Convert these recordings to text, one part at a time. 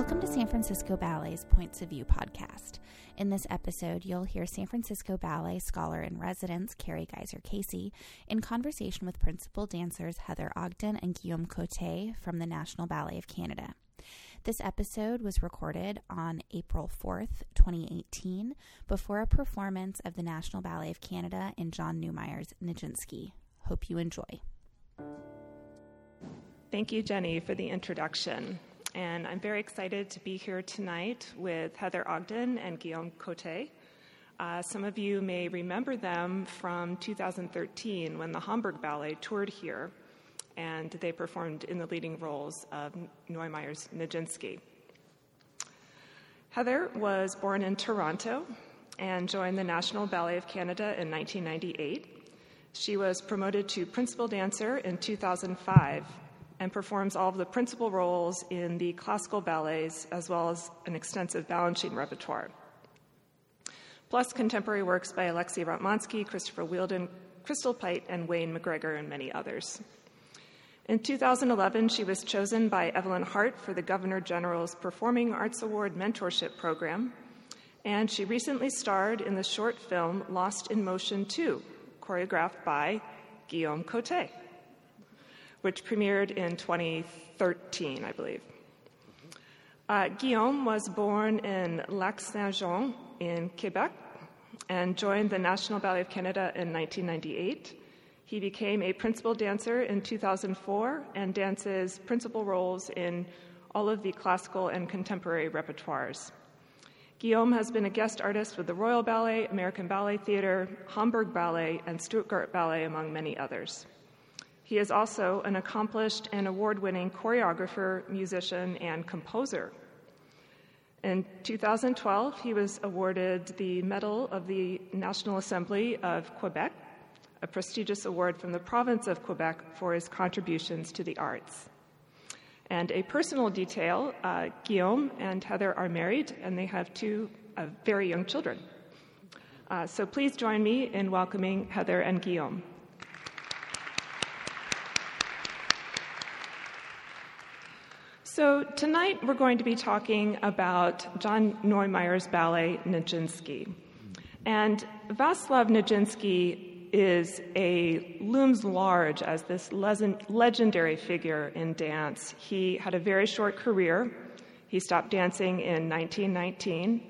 Welcome to San Francisco Ballet's Points of View podcast. In this episode, you'll hear San Francisco Ballet scholar-in-residence Carrie Gaiser Casey in conversation with principal dancers Heather Ogden and Guillaume Côté from the National Ballet of Canada. This episode was recorded on April 4th, 2018, before a performance of the National Ballet of Canada in John Neumeier's Nijinsky. Hope you enjoy. Thank you, Jenny, for the introduction. And I'm very excited to be here tonight with Heather Ogden and Guillaume Côté. Some of you may remember them from 2013 when the Hamburg Ballet toured here, and they performed in the leading roles of Neumeier's Nijinsky. Heather was born in Toronto and joined the National Ballet of Canada in 1998. She was promoted to principal dancer in 2005. And performs all of the principal roles in the classical ballets, as well as an extensive balanchine repertoire, plus contemporary works by Alexei Ratmansky, Christopher Wheeldon, Crystal Pite, and Wayne McGregor, and many others. In 2011, she was chosen by Evelyn Hart for the Governor General's Performing Arts Award Mentorship Program, and she recently starred in the short film Lost in Motion 2, choreographed by Guillaume Côté, which premiered in 2013, I believe. Guillaume was born in Lac-Saint-Jean in Quebec and joined the National Ballet of Canada in 1998. He became a principal dancer in 2004 and dances principal roles in all of the classical and contemporary repertoires. Guillaume has been a guest artist with the Royal Ballet, American Ballet Theatre, Hamburg Ballet, and Stuttgart Ballet, among many others. He is also an accomplished and award-winning choreographer, musician, and composer. In 2012, he was awarded the Medal of the National Assembly of Quebec, a prestigious award from the province of Quebec for his contributions to the arts. And a personal detail, Guillaume and Heather are married, and they have two very young children. So please join me in welcoming Heather and Guillaume. So tonight we're going to be talking about John Neumeier's ballet Nijinsky. And Vaslav Nijinsky looms large as this legendary figure in dance. He had a very short career. He stopped dancing in 1919,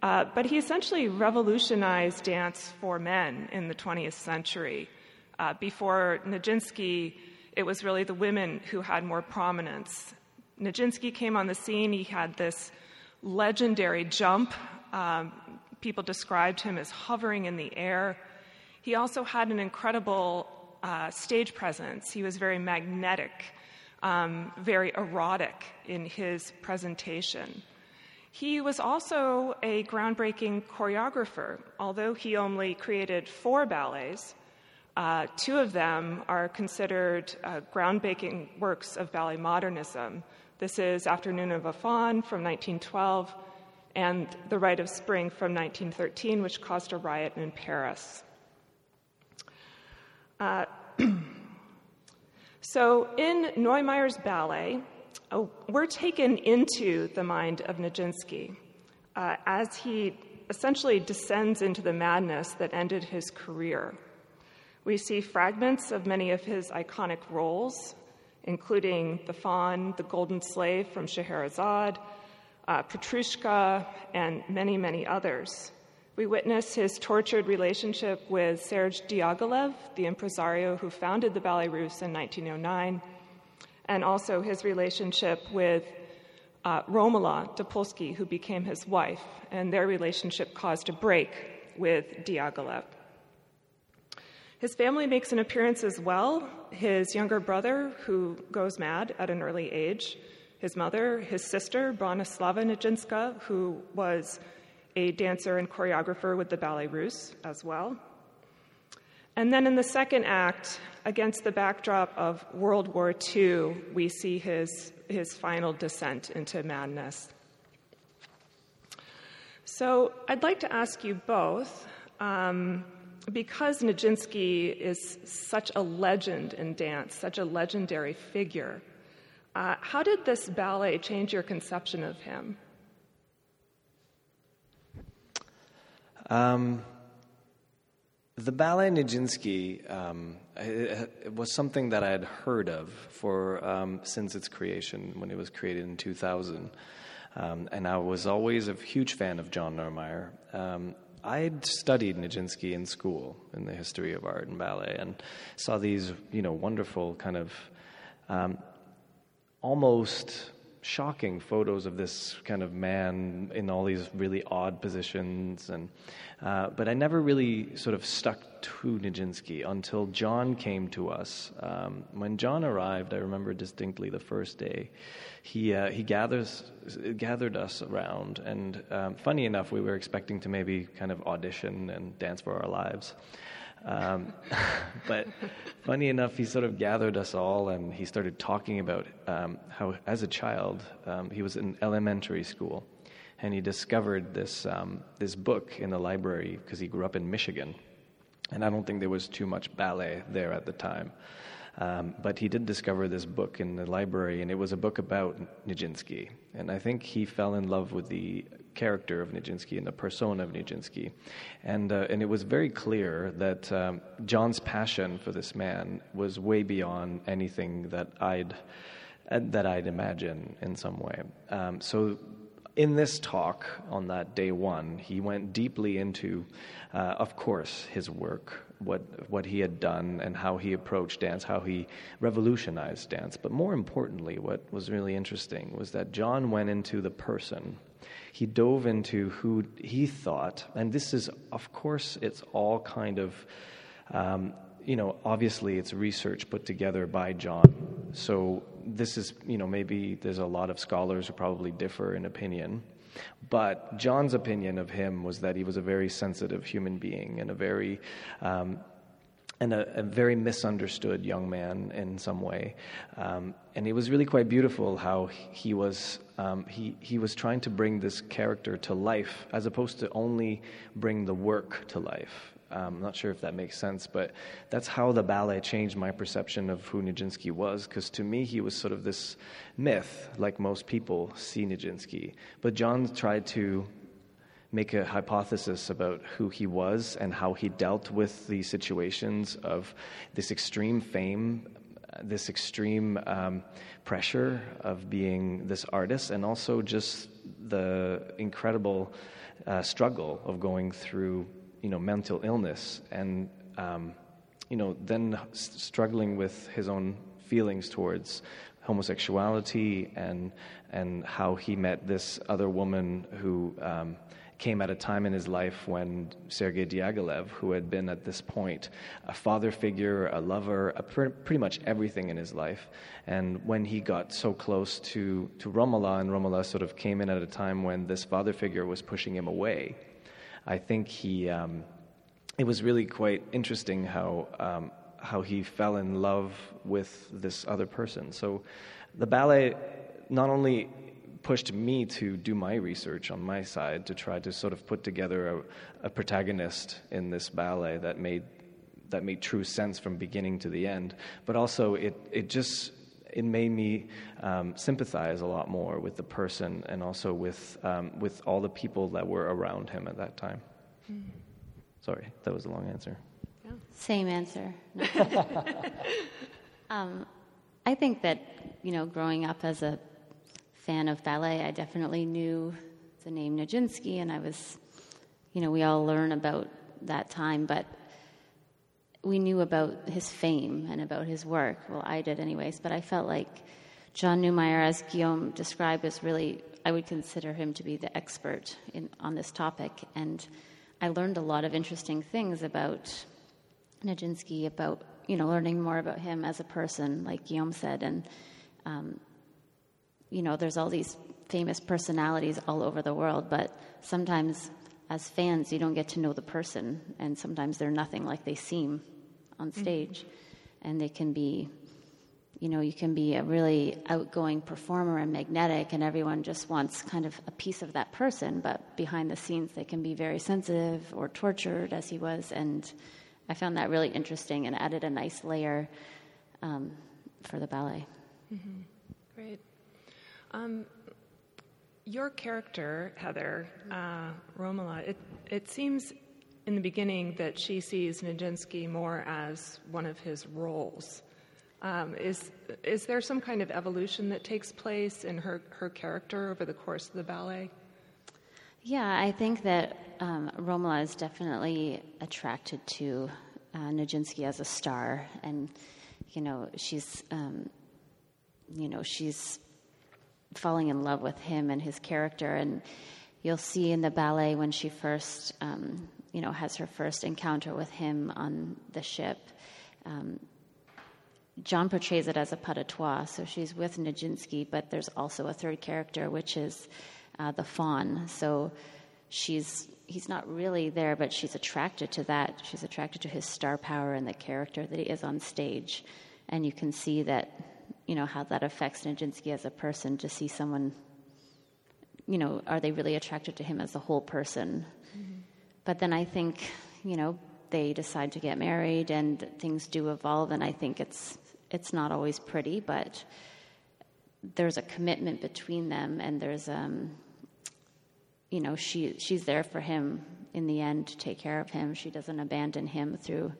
but he essentially revolutionized dance for men in the 20th century. Before Nijinsky, it was really the women who had more prominence. Nijinsky came on the scene. He had this legendary jump. People described him as hovering in the air. He also had an incredible stage presence. He was very magnetic, very erotic in his presentation. He was also a groundbreaking choreographer. Although he only created 4 ballets, two of them are considered groundbreaking works of ballet modernism. This is Afternoon of a Fawn from 1912 and The Rite of Spring from 1913, which caused a riot in Paris. So in Neumeier's ballet, we're taken into the mind of Nijinsky as he essentially descends into the madness that ended his career. We see fragments of many of his iconic roles, including the Fawn, the Golden Slave from Scheherazade, Petrushka, and many, many others. We witness his tortured relationship with Serge Diaghilev, the impresario who founded the Ballet Russe in 1909, and also his relationship with Romola Nijinska, who became his wife, and their relationship caused a break with Diaghilev. His family makes an appearance as well, his younger brother, who goes mad at an early age, his mother, his sister, Bronislava Nijinska, who was a dancer and choreographer with the Ballet Russe as well. And then in the second act, against the backdrop of World War II, we see his final descent into madness. So I'd like to ask you both, because Nijinsky is such a legend in dance, such a legendary figure, How did this ballet change your conception of him? The ballet Nijinsky was something that I had heard of for since its creation, when it was created in 2000. And I was always a huge fan of John Neumeier. I'd studied Nijinsky in school in the history of art and ballet, and saw these, wonderful kind of almost shocking photos of this kind of man in all these really odd positions, and but I never really sort of stuck to Nijinsky until John came to us. When John arrived, I remember distinctly the first day. He gathered us around, and funny enough, we were expecting to maybe kind of audition and dance for our lives. But funny enough, he sort of gathered us all, and he started talking about how, as a child, he was in elementary school, and he discovered this book in the library because he grew up in Michigan, and I don't think there was too much ballet there at the time. But he did discover this book in the library, and it was a book about Nijinsky. And I think he fell in love with the character of Nijinsky and the persona of Nijinsky. And it was very clear that John's passion for this man was way beyond anything that I'd imagine in some way. So in this talk on that day one, he went deeply into, of course, his work, what he had done and how he approached dance, how he revolutionized dance. But more importantly, what was really interesting was that John went into the person. He dove into who he thought, and this is, of course, it's all kind of, obviously it's research put together by John. So this is, maybe there's a lot of scholars who probably differ in opinion. But John's opinion of him was that he was a very sensitive human being and a very misunderstood young man in some way. And it was really quite beautiful how he was he was trying to bring this character to life as opposed to only bring the work to life. I'm not sure if that makes sense, but that's how the ballet changed my perception of who Nijinsky was, because to me he was sort of this myth, like most people see Nijinsky. But John tried to make a hypothesis about who he was and how he dealt with the situations of this extreme fame, this extreme pressure of being this artist, and also just the incredible struggle of going through mental illness and, then struggling with his own feelings towards homosexuality and how he met this other woman who came at a time in his life when Serge Diaghilev, who had been at this point a father figure, a lover, pretty much everything in his life. And when he got so close to Romola, and Romola sort of came in at a time when this father figure was pushing him away, I think it was really quite interesting how he fell in love with this other person. So the ballet not only pushed me to do my research on my side to try to sort of put together a protagonist in this ballet that made true sense from beginning to the end, but also it made me sympathize a lot more with the person and also with all the people that were around him at that time. Mm-hmm. Sorry, that was a long answer. Yeah. Same answer. No. I think that, growing up as a fan of ballet, I definitely knew the name Nijinsky, and I was, we all learn about that time, but we knew about his fame and about his work. Well, I did anyways, but I felt like John Neumeier, as Guillaume described, was really, I would consider him to be the expert on this topic. And I learned a lot of interesting things about Nijinsky, about, learning more about him as a person, like Guillaume said. And, there's all these famous personalities all over the world, but sometimes as fans, you don't get to know the person, and sometimes they're nothing like they seem on stage. Mm-hmm. And they can be, you can be a really outgoing performer and magnetic, and everyone just wants kind of a piece of that person, but behind the scenes, they can be very sensitive or tortured, as he was, and I found that really interesting and added a nice layer for the ballet. Mm-hmm. Great. Your character, Heather, Romola, it seems in the beginning that she sees Nijinsky more as one of his roles. Is there some kind of evolution that takes place in her character over the course of the ballet? Yeah, I think that Romola is definitely attracted to Nijinsky as a star, and she's falling in love with him and his character. And you'll see in the ballet when she first has her first encounter with him on the ship. John portrays it as a pas de trois, so she's with Nijinsky, but there's also a third character, which is the fawn. So he's not really there, but she's attracted to that. She's attracted to his star power and the character that he is on stage. And you can see that, how that affects Nijinsky as a person, to see someone, are they really attracted to him as the whole person? Mm-hmm. But then I think, they decide to get married and things do evolve, and I think it's not always pretty, but there's a commitment between them, and there's she's there for him in the end to take care of him. She doesn't abandon him through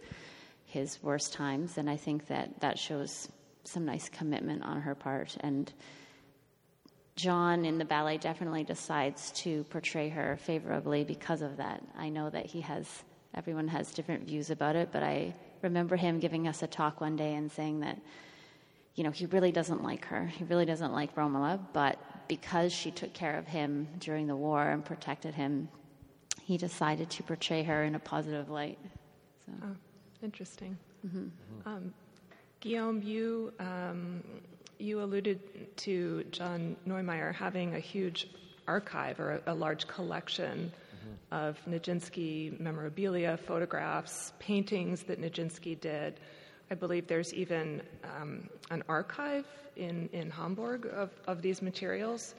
his worst times, and I think that shows some nice commitment on her part. And John in the ballet definitely decides to portray her favorably because of that. I know that everyone has different views about it, but I remember him giving us a talk one day and saying that, he really doesn't like her. He really doesn't like Romola, but because she took care of him during the war and protected him, he decided to portray her in a positive light. So. Oh, interesting. Mm-hmm. Mm-hmm. Guillaume, you alluded to John Neumeier having a huge archive or a large collection of Nijinsky memorabilia, photographs, paintings that Nijinsky did. I believe there's even an archive in Hamburg of these materials.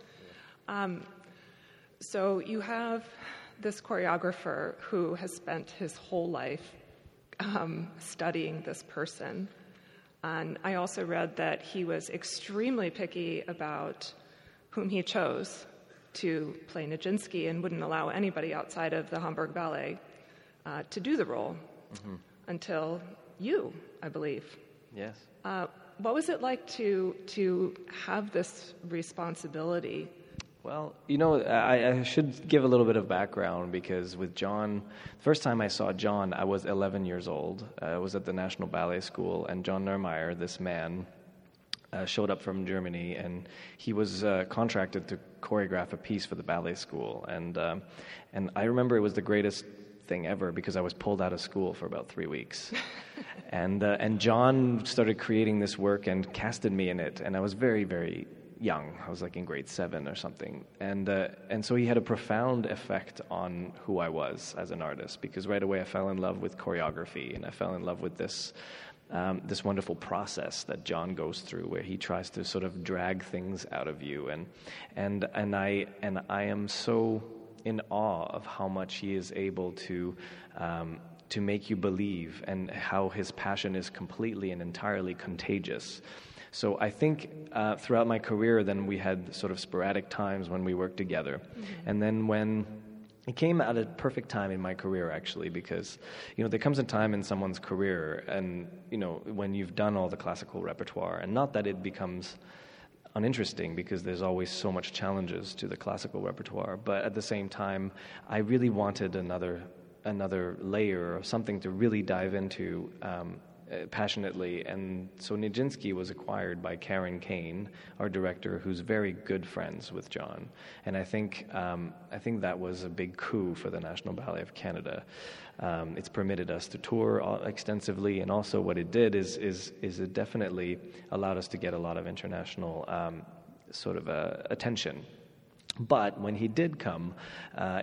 So you have this choreographer who has spent his whole life studying this person. And I also read that he was extremely picky about whom he chose to play Nijinsky, and wouldn't allow anybody outside of the Hamburg Ballet to do the role until you, I believe. Yes. What was it like to have this responsibility? Well, I should give a little bit of background, because with John, the first time I saw John, I was 11 years old. I was at the National Ballet School, and John Neumeier, this man, showed up from Germany, and he was contracted to choreograph a piece for the ballet school. And I remember it was the greatest thing ever, because I was pulled out of school for about 3 weeks. And John started creating this work and casted me in it, and I was very, very young. I was like in grade 7 or something. And so he had a profound effect on who I was as an artist, because right away I fell in love with choreography, and I fell in love with this wonderful process that John goes through, where he tries to sort of drag things out of you, and I am so in awe of how much he is able to make you believe, and how his passion is completely and entirely contagious. So I think throughout my career, then we had sort of sporadic times when we worked together, and then when. It came at a perfect time in my career, actually, because, there comes a time in someone's career and, when you've done all the classical repertoire, and not that it becomes uninteresting, because there's always so much challenges to the classical repertoire, but at the same time, I really wanted another layer or something to really dive into passionately, and so Nijinsky was acquired by Karen Kane, our director, who's very good friends with John, and I think that was a big coup for the National Ballet of Canada. It's permitted us to tour extensively, and also what it did is it definitely allowed us to get a lot of international attention. But when he did come,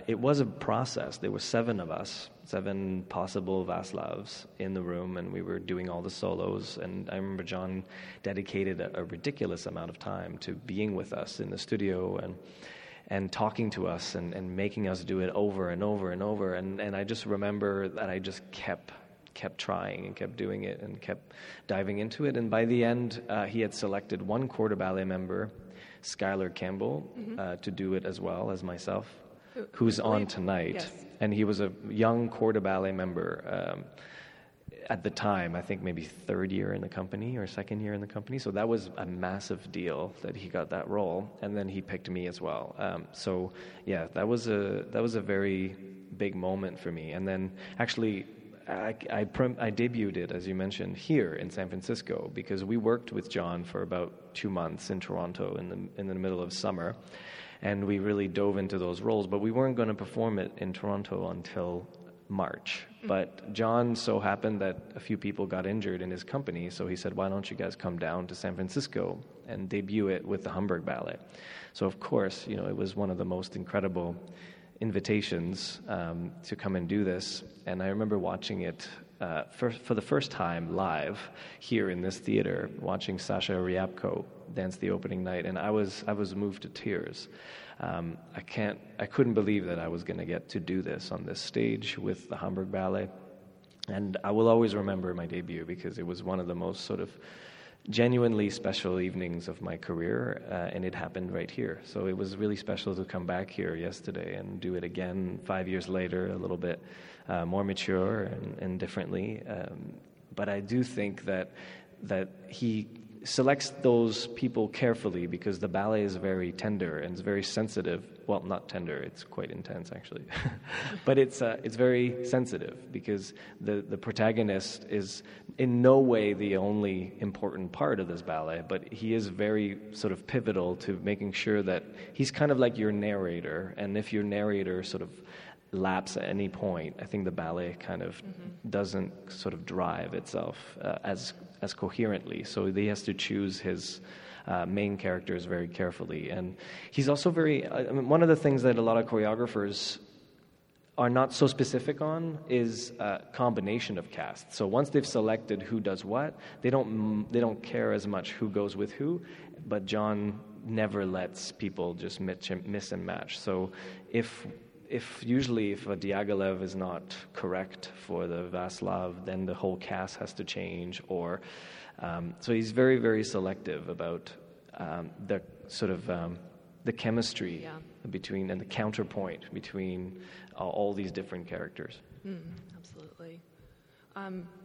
it was a process. There were 7 of us, 7 possible Vaslavs in the room, and we were doing all the solos. And I remember John dedicated a ridiculous amount of time to being with us in the studio and talking to us and making us do it over and over and over. And I just remember that I just kept kept trying and kept doing it and kept diving into it. And by the end, he had selected one corps de ballet member, Skylar Campbell, to do it as well as myself, who's on tonight. Yes. And he was a young corps de ballet member at the time, I think maybe third year in the company or second year in the company. So that was a massive deal that he got that role. And then he picked me as well. So yeah, that was a very big moment for me. And then actually I debuted it, as you mentioned, here in San Francisco, because we worked with John for about 2 months in Toronto in the middle of summer. And we really dove into those roles, but we weren't going to perform it in Toronto until March. But John so happened that a few people got injured in his company, so he said, why don't you guys come down to San Francisco and debut it with the Hamburg Ballet? So of course, you know, it was one of the most incredible invitations to come and do this. And I remember watching it for the first time live here in this theater, watching Sasha Ryabko dance the opening night, and I was moved to tears. I couldn't believe that I was going to get to do this on this stage with the Hamburg Ballet. And I will always remember my debut because it was one of the most sort of genuinely special evenings of my career, and it happened right here. So it was really special to come back here yesterday and do it again 5 years later, a little bit more mature and differently. But I do think that he selects those people carefully because the ballet is very tender and it's very sensitive. Well, not tender; it's quite intense actually, but it's very sensitive because the protagonist is in no way the only important part of this ballet, but he is very sort of pivotal to making sure that he's kind of like your narrator, and if your narrator sort of lapse at any point, I think the ballet kind of doesn't sort of drive itself as coherently. So he has to choose his main characters very carefully. And he's also one of the things that a lot of choreographers are not so specific on is a combination of casts. So once they've selected who does what, they don't care as much who goes with who, but John never lets people just miss and match. So if a Diaghilev is not correct for the Vaslav, then the whole cast has to change. Or so he's very, very selective about the sort of the chemistry between and the counterpoint between all these different characters. Absolutely. Well,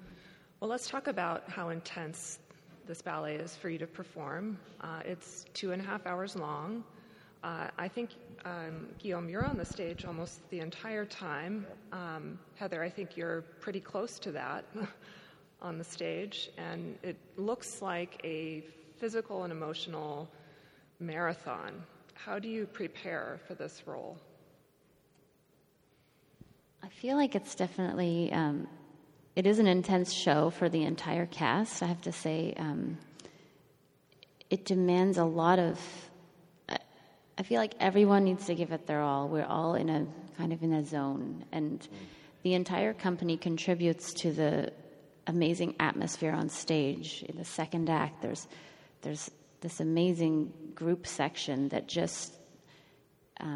let's talk about how intense this ballet is for you to perform. It's 2.5 hours long. I think, Guillaume, you're on the stage almost the entire time. Heather, I think you're pretty close to that on the stage. And it looks like a physical and emotional marathon. How do you prepare for this role? I feel like it's definitely, it is an intense show for the entire cast, I have to say. It demands a lot of, I feel like everyone needs to give it their all. We're all in a kind of in a zone, and the entire company contributes to the amazing atmosphere on stage. In the second act, there's this amazing group section that just, I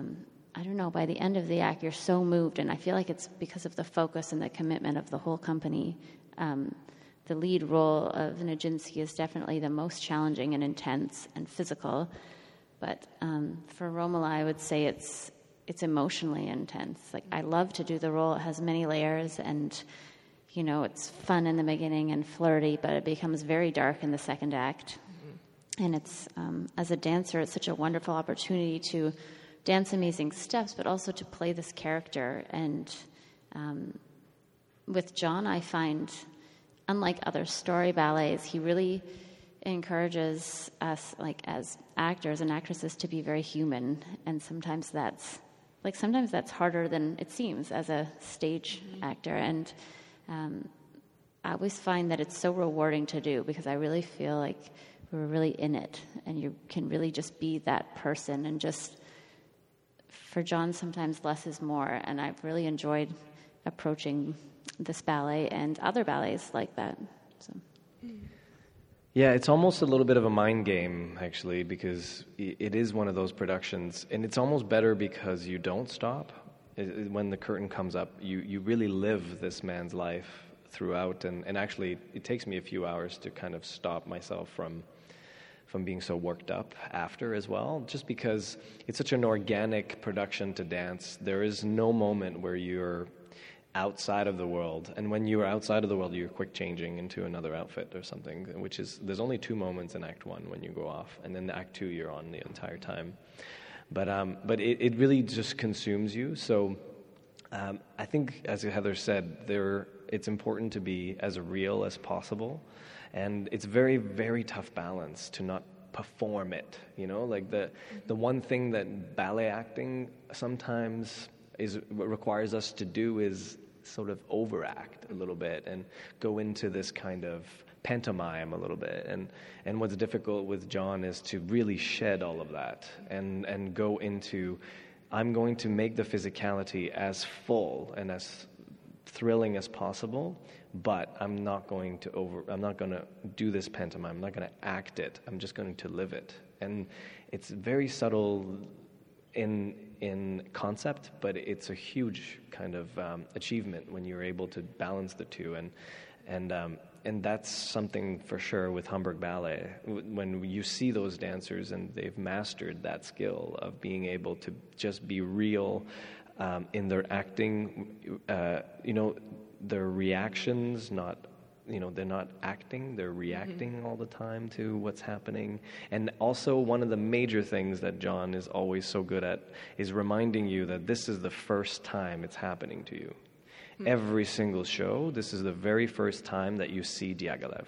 don't know, by the end of the act, you're so moved, and I feel like it's because of the focus and the commitment of the whole company. The lead role of Nijinsky is definitely the most challenging and intense and physical. But for Romola, I would say it's emotionally intense. Like, I love to do the role. It has many layers, and you know, it's fun in the beginning and flirty, but it becomes very dark in the second act. And it's as a dancer, it's such a wonderful opportunity to dance amazing steps, but also to play this character. And with John, I find, unlike other story ballets, he really encourages us, like, as actors and actresses, to be very human, and sometimes that's harder than it seems as a stage actor. And I always find that it's so rewarding to do, because I really feel like we're really in it, and you can really just be that person. And just for John, sometimes less is more, and I've really enjoyed approaching this ballet and other ballets like that. So yeah, it's almost a little bit of a mind game, actually, because it is one of those productions, and it's almost better because you don't stop. When the curtain comes up, you really live this man's life throughout, and actually it takes me a few hours to kind of stop myself from being so worked up after as well, just because it's such an organic production to dance. There is no moment where you're outside of the world, and when you're outside of the world, you're quick changing into another outfit or something, which is, there's only two moments in Act 1 when you go off, and then Act 2 you're on the entire time. But it really just consumes you, so I think, as Heather said, it's important to be as real as possible, and it's very, very tough balance to not perform it, you know? Like the one thing that ballet acting sometimes requires us to do is sort of overact a little bit and go into this kind of pantomime a little bit, and what's difficult with John is to really shed all of that and go into, I'm going to make the physicality as full and as thrilling as possible, but I'm not going to do this pantomime, I'm not going to act it, I'm just going to live it. And it's very subtle in concept, but it's a huge kind of achievement when you're able to balance the two, and that's something for sure with Hamburg Ballet. When you see those dancers and they've mastered that skill of being able to just be real in their acting, their reactions, they're not acting, they're reacting all the time to what's happening. And also one of the major things that John is always so good at is reminding you that this is the first time it's happening to you. Every single show, this is the very first time that you see Diaghilev.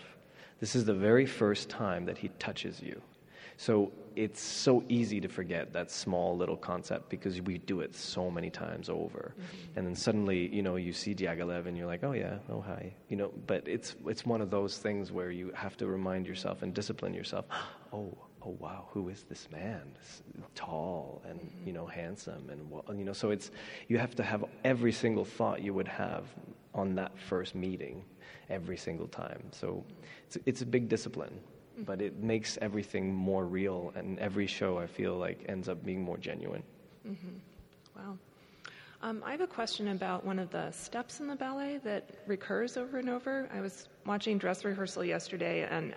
This is the very first time that he touches you. So it's so easy to forget that small little concept because we do it so many times over. And then suddenly, you see Diaghilev and you're like, oh yeah, oh hi. But it's one of those things where you have to remind yourself and discipline yourself, oh wow, who is this man? This tall and handsome and so it's, you have to have every single thought you would have on that first meeting every single time. So it's a big discipline, but it makes everything more real, and every show I feel like ends up being more genuine. Wow. I have a question about one of the steps in the ballet that recurs over and over. I was watching dress rehearsal yesterday, and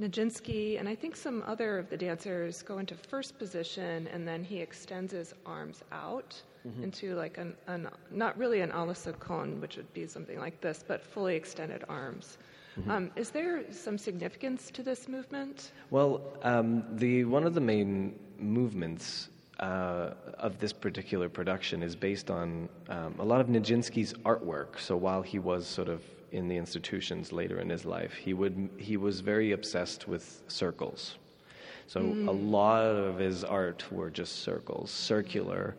Nijinsky, and I think some other of the dancers, go into first position, and then he extends his arms out into like an not really an alasakon, which would be something like this, but fully extended arms. Is there some significance to this movement? Well, one of the main movements of this particular production is based on a lot of Nijinsky's artwork. So while he was sort of in the institutions later in his life, he was very obsessed with circles. So a lot of his art were just circles, circular,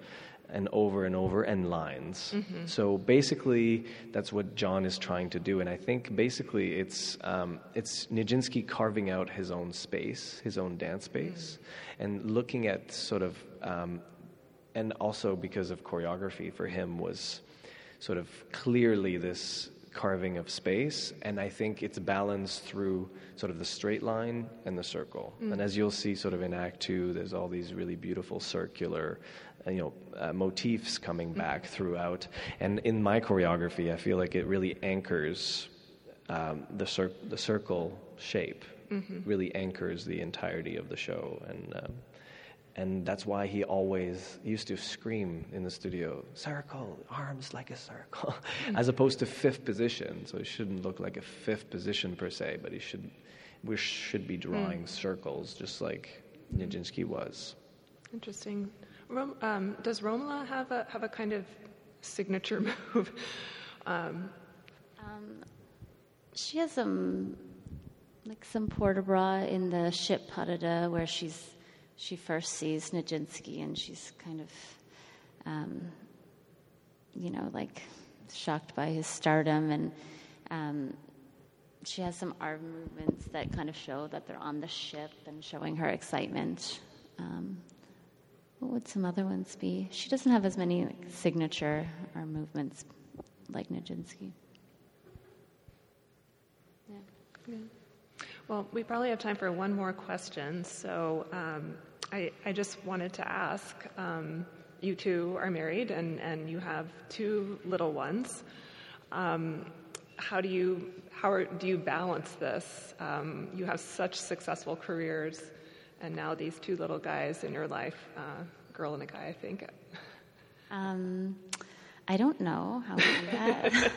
and over, and lines. So basically, that's what John is trying to do. And I think basically it's Nijinsky carving out his own space, his own dance space, and looking at sort of, and also because of choreography for him was sort of clearly this carving of space, and I think it's balanced through sort of the straight line and the circle. And as you'll see sort of in Act 2, there's all these really beautiful circular motifs coming back throughout. And in my choreography, I feel like it really anchors the circle shape, really anchors the entirety of the show. And that's why he always used to scream in the studio, circle, arms like a circle, as opposed to fifth position. So it shouldn't look like a fifth position per se, but we should be drawing circles, just like Nijinsky was. Interesting. Does Romola have a kind of signature move? She has some port de bras in the ship parada where she first sees Nijinsky, and she's kind of, shocked by his stardom. And she has some arm movements that kind of show that they're on the ship and showing her excitement. What would some other ones be? She doesn't have as many signature arm movements like Nijinsky. Yeah. Well, we probably have time for one more question, so I just wanted to ask, you two are married and you have two little ones. how do you balance this? You have such successful careers, and now these two little guys in your life, girl and a guy, I think. I don't know how to do that.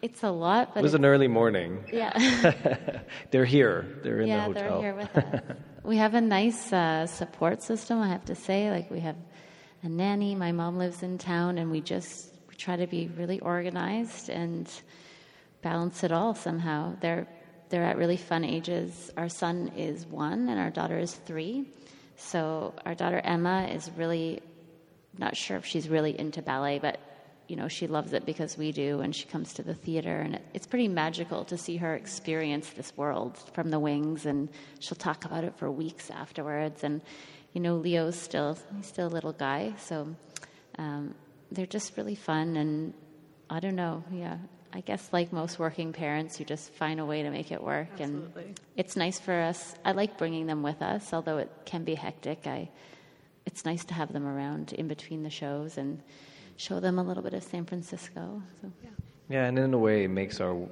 It's a lot, but it was an early morning. Yeah. They're here. They're in the hotel. Yeah, they're here with us. We have a nice support system, I have to say. Like, we have a nanny. My mom lives in town, and we try to be really organized and balance it all somehow. They're at really fun ages. Our son is 1, and our daughter is 3. So our daughter Emma is really not sure if she's really into ballet, but you know, she loves it because we do, and she comes to the theater, and it's pretty magical to see her experience this world from the wings, and she'll talk about it for weeks afterwards. And you know, Leo's still a little guy, so they're just really fun. And I don't know, I guess like most working parents, you just find a way to make it work. Absolutely. And it's nice for us. I like bringing them with us, although it can be hectic. It's nice to have them around in between the shows and show them a little bit of San Francisco. So. Yeah, and in a way, it makes our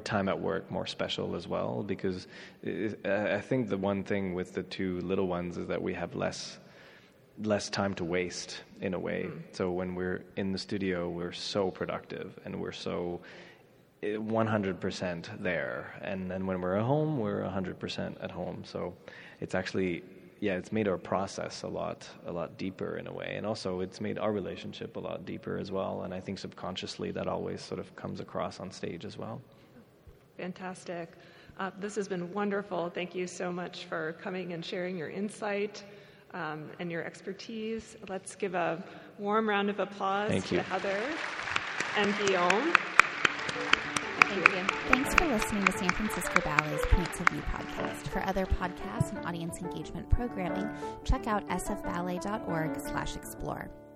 time at work more special as well, because I think the one thing with the two little ones is that we have less time to waste in a way. Mm-hmm. So when we're in the studio, we're so productive and we're so 100% there. And then when we're at home, we're 100% at home. So it's actually... yeah, it's made our process a lot deeper in a way. And also it's made our relationship a lot deeper as well. And I think subconsciously that always sort of comes across on stage as well. Fantastic. This has been wonderful. Thank you so much for coming and sharing your insight and your expertise. Let's give a warm round of applause to Heather and Guillaume. Thank you. Thanks for listening to San Francisco Ballet's Points of View podcast. For other podcasts and audience engagement programming, check out sfballet.org/explore.